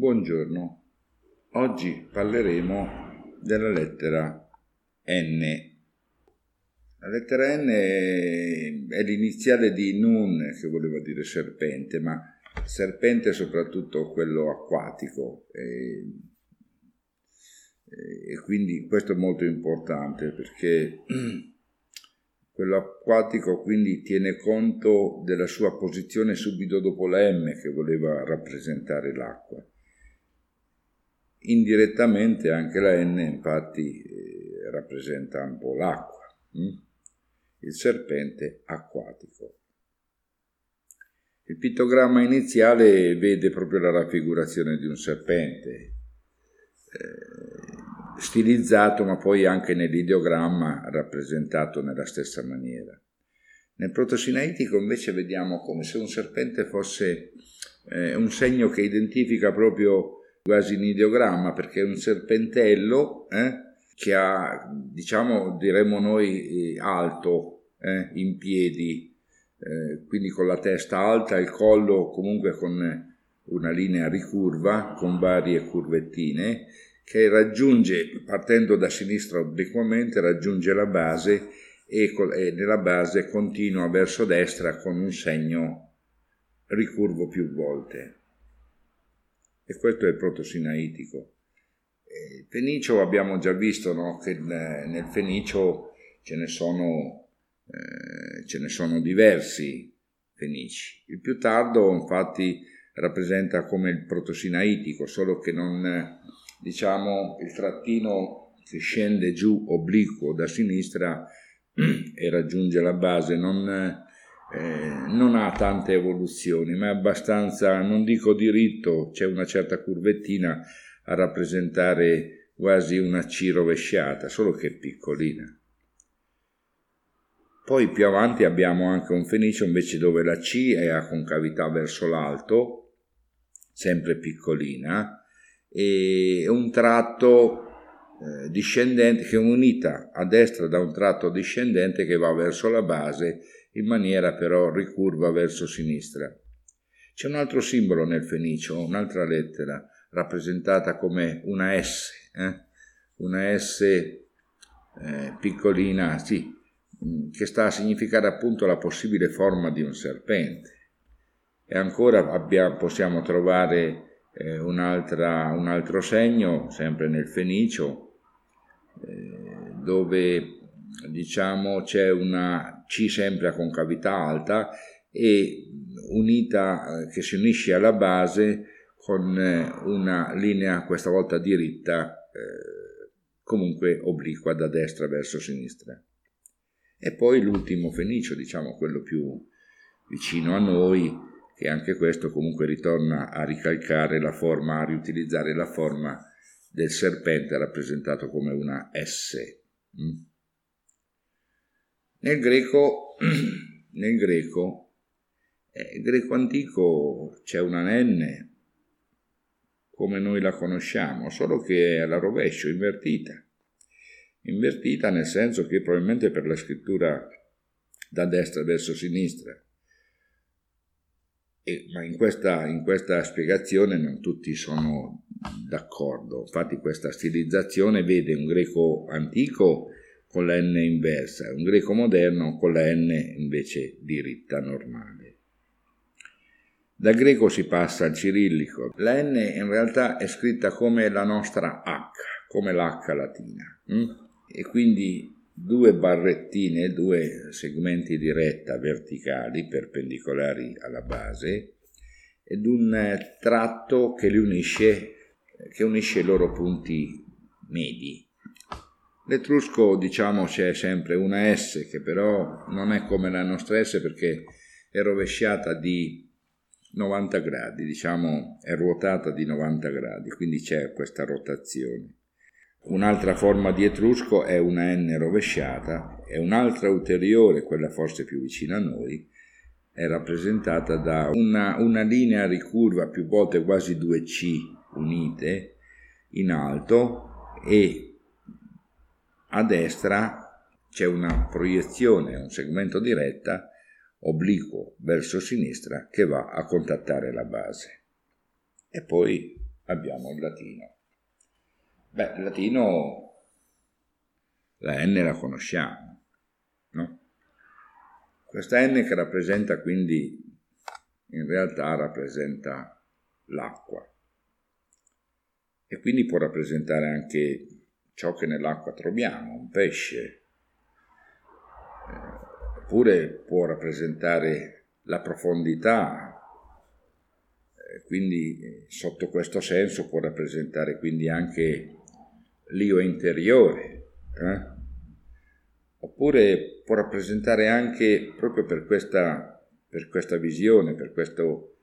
Buongiorno, oggi parleremo della lettera N. La lettera N è l'iniziale di Nun, che voleva dire serpente, ma serpente è soprattutto quello acquatico e quindi questo è molto importante perché quello acquatico quindi tiene conto della sua posizione subito dopo la M che voleva rappresentare l'acqua. Indirettamente anche la N infatti rappresenta un po' l'acqua, il serpente acquatico. Il pittogramma iniziale vede proprio la raffigurazione di un serpente, stilizzato ma poi anche nell'ideogramma rappresentato nella stessa maniera. Nel protosinaitico invece vediamo come se un serpente fosse un segno che identifica proprio quasi un ideogramma, perché è un serpentello che ha, diremmo noi, alto, in piedi, quindi con la testa alta, il collo comunque con una linea ricurva, con varie curvettine, che raggiunge, partendo da sinistra obliquamente, raggiunge la base e nella base continua verso destra con un segno ricurvo più volte. E questo è il protosinaitico. Il fenicio abbiamo già visto, no? Che nel fenicio ce ne sono diversi fenici. Il più tardo infatti rappresenta come il protosinaitico, solo che non il trattino che scende giù obliquo da sinistra e raggiunge la base non ha tante evoluzioni, ma è abbastanza, non dico diritto, c'è una certa curvettina a rappresentare quasi una C rovesciata, solo che piccolina. Poi più avanti abbiamo anche un fenicio invece dove la C è a concavità verso l'alto, sempre piccolina, e un tratto discendente che è unita a destra da un tratto discendente che va verso la base, in maniera però ricurva verso sinistra. C'è un altro simbolo nel fenicio, un'altra lettera rappresentata come una S, una S piccolina, sì, che sta a significare appunto la possibile forma di un serpente. E ancora possiamo trovare un altro segno, sempre nel fenicio, dove c'è una C sempre a concavità alta e unita, che si unisce alla base con una linea questa volta diritta, comunque obliqua da destra verso sinistra. E poi l'ultimo fenicio, quello più vicino a noi, che anche questo comunque ritorna a ricalcare la forma, a riutilizzare la forma del serpente rappresentato come una S. Nel greco antico c'è una N come noi la conosciamo, solo che è alla rovescio, invertita nel senso che probabilmente per la scrittura da destra verso sinistra. Ma in questa spiegazione non tutti sono d'accordo, infatti questa stilizzazione vede un greco antico con la N inversa, un greco moderno con la N invece diritta normale. Dal greco si passa al cirillico. La N in realtà è scritta come la nostra H, come l'H latina, e quindi due barrettine, due segmenti di retta verticali perpendicolari alla base ed un tratto che unisce i loro punti medi. L'etrusco, c'è sempre una S che però non è come la nostra S perché è rovesciata di 90 gradi, è ruotata di 90 gradi, quindi c'è questa rotazione. Un'altra forma di etrusco è una N rovesciata e un'altra ulteriore, quella forse più vicina a noi, è rappresentata da una linea ricurva più volte quasi due C unite in alto e a destra c'è una proiezione, un segmento di retta obliquo verso sinistra che va a contattare la base. E poi abbiamo il latino. Beh, il latino, la N la conosciamo, no? Questa N che rappresenta quindi, in realtà rappresenta l'acqua, e quindi può rappresentare anche ciò che nell'acqua troviamo, un pesce, oppure può rappresentare la profondità, quindi sotto questo senso può rappresentare quindi anche l'io interiore, oppure può rappresentare anche, proprio per questa visione, per questo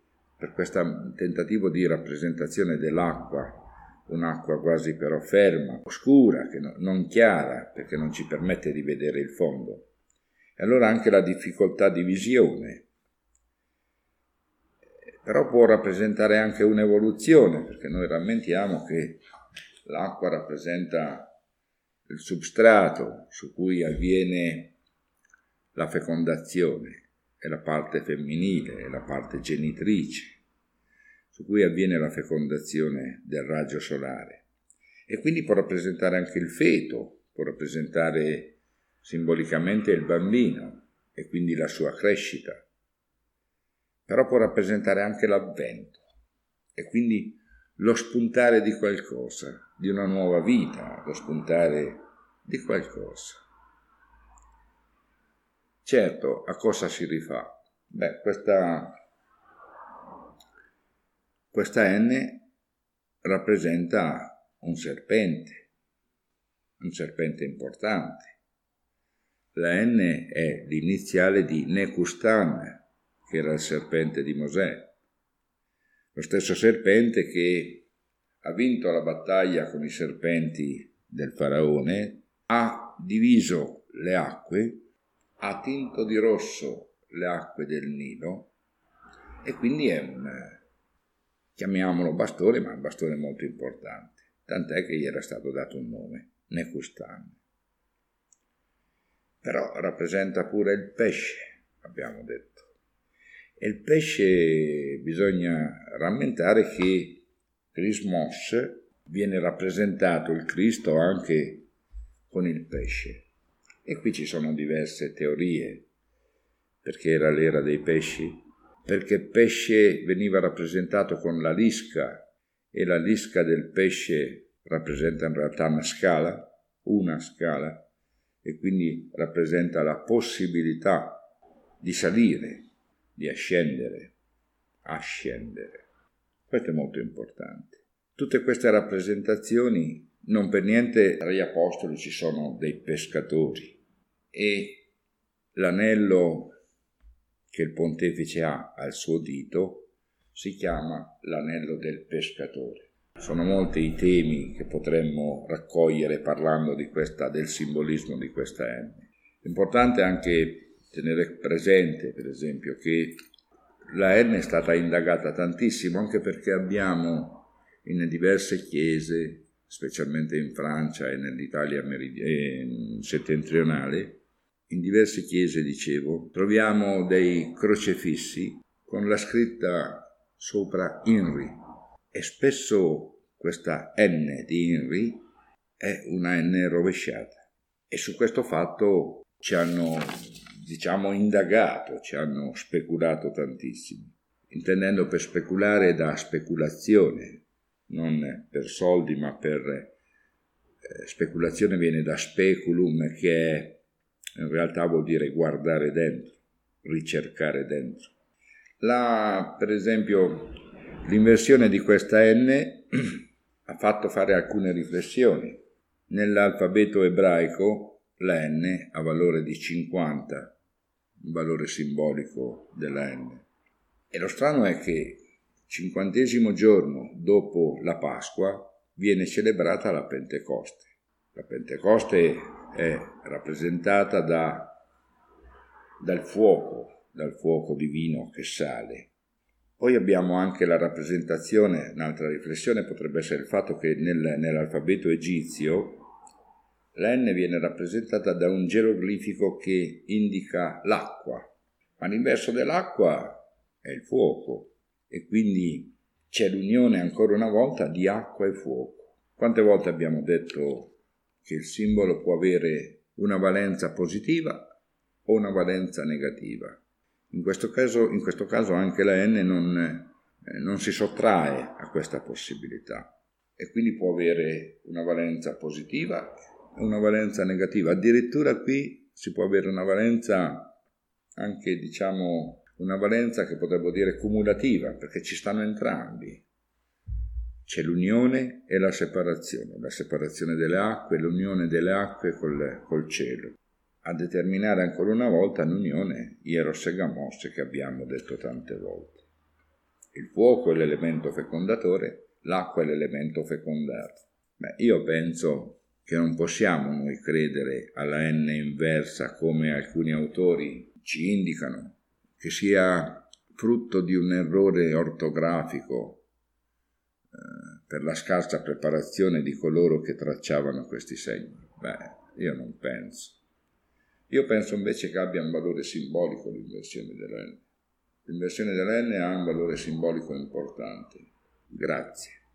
tentativo di rappresentazione dell'acqua, un'acqua quasi però ferma, oscura, che non chiara, perché non ci permette di vedere il fondo. E allora anche la difficoltà di visione, però può rappresentare anche un'evoluzione, perché noi rammentiamo che l'acqua rappresenta il substrato su cui avviene la fecondazione, è la parte femminile, è la parte genitrice, su cui avviene la fecondazione del raggio solare. E quindi può rappresentare anche il feto, può rappresentare simbolicamente il bambino e quindi la sua crescita, però può rappresentare anche l'avvento e quindi lo spuntare di qualcosa, di una nuova vita, lo spuntare di qualcosa. Certo, a cosa si rifà? Beh, questa N rappresenta un serpente importante. La N è l'iniziale di Necustan, che era il serpente di Mosè, lo stesso serpente che ha vinto la battaglia con i serpenti del faraone, ha diviso le acque, ha tinto di rosso le acque del Nilo, e quindi è un, chiamiamolo bastone, ma un bastone molto importante, tant'è che gli era stato dato un nome, Necustan. Però rappresenta pure il pesce, abbiamo detto, e il pesce bisogna rammentare che Chrismos viene rappresentato, il Cristo, anche con il pesce. E qui ci sono diverse teorie, perché era l'era dei pesci, perché il pesce veniva rappresentato con la lisca, e la lisca del pesce rappresenta in realtà una scala, e quindi rappresenta la possibilità di salire, di ascendere. Questo è molto importante. Tutte queste rappresentazioni, non per niente tra gli apostoli ci sono dei pescatori, e l'anello che il pontefice ha al suo dito si chiama l'anello del pescatore. Sono molti i temi che potremmo raccogliere parlando di questa, del simbolismo di questa N. È importante anche tenere presente, per esempio, che la N è stata indagata tantissimo, anche perché abbiamo in diverse chiese, specialmente in Francia e nell'Italia settentrionale, in diverse chiese, dicevo, troviamo dei crocefissi con la scritta sopra INRI, e spesso questa N di INRI è una N rovesciata, e su questo fatto ci hanno, diciamo, indagato, ci hanno speculato tantissimo, intendendo per speculare da speculazione, non per soldi, ma per speculazione viene da speculum, che in realtà vuol dire guardare dentro, ricercare dentro. Per esempio, l'inversione di questa N ha fatto fare alcune riflessioni. Nell'alfabeto ebraico la N ha valore di 50, un valore simbolico della N. E lo strano è che 50° giorno dopo la Pasqua viene celebrata la Pentecoste. La Pentecoste è rappresentata dal fuoco divino che sale. Poi abbiamo anche la rappresentazione, un'altra riflessione potrebbe essere il fatto che nell'alfabeto egizio la N viene rappresentata da un geroglifico che indica l'acqua, ma l'inverso dell'acqua è il fuoco. E quindi c'è l'unione ancora una volta di acqua e fuoco. Quante volte abbiamo detto che il simbolo può avere una valenza positiva o una valenza negativa? In questo caso anche la N non si sottrae a questa possibilità e quindi può avere una valenza positiva e una valenza negativa. Addirittura qui si può avere una valenza anche, una valenza che potremmo dire cumulativa, perché ci stanno entrambi. C'è l'unione e la separazione delle acque, l'unione delle acque col cielo, a determinare ancora una volta l'unione ierosegamos che abbiamo detto tante volte. Il fuoco è l'elemento fecondatore, l'acqua è l'elemento fecondato. Io penso che non possiamo noi credere alla N inversa come alcuni autori ci indicano, che sia frutto di un errore ortografico per la scarsa preparazione di coloro che tracciavano questi segni. Io non penso. Io penso invece che abbia un valore simbolico l'inversione della N. L'inversione della N ha un valore simbolico importante. Grazie.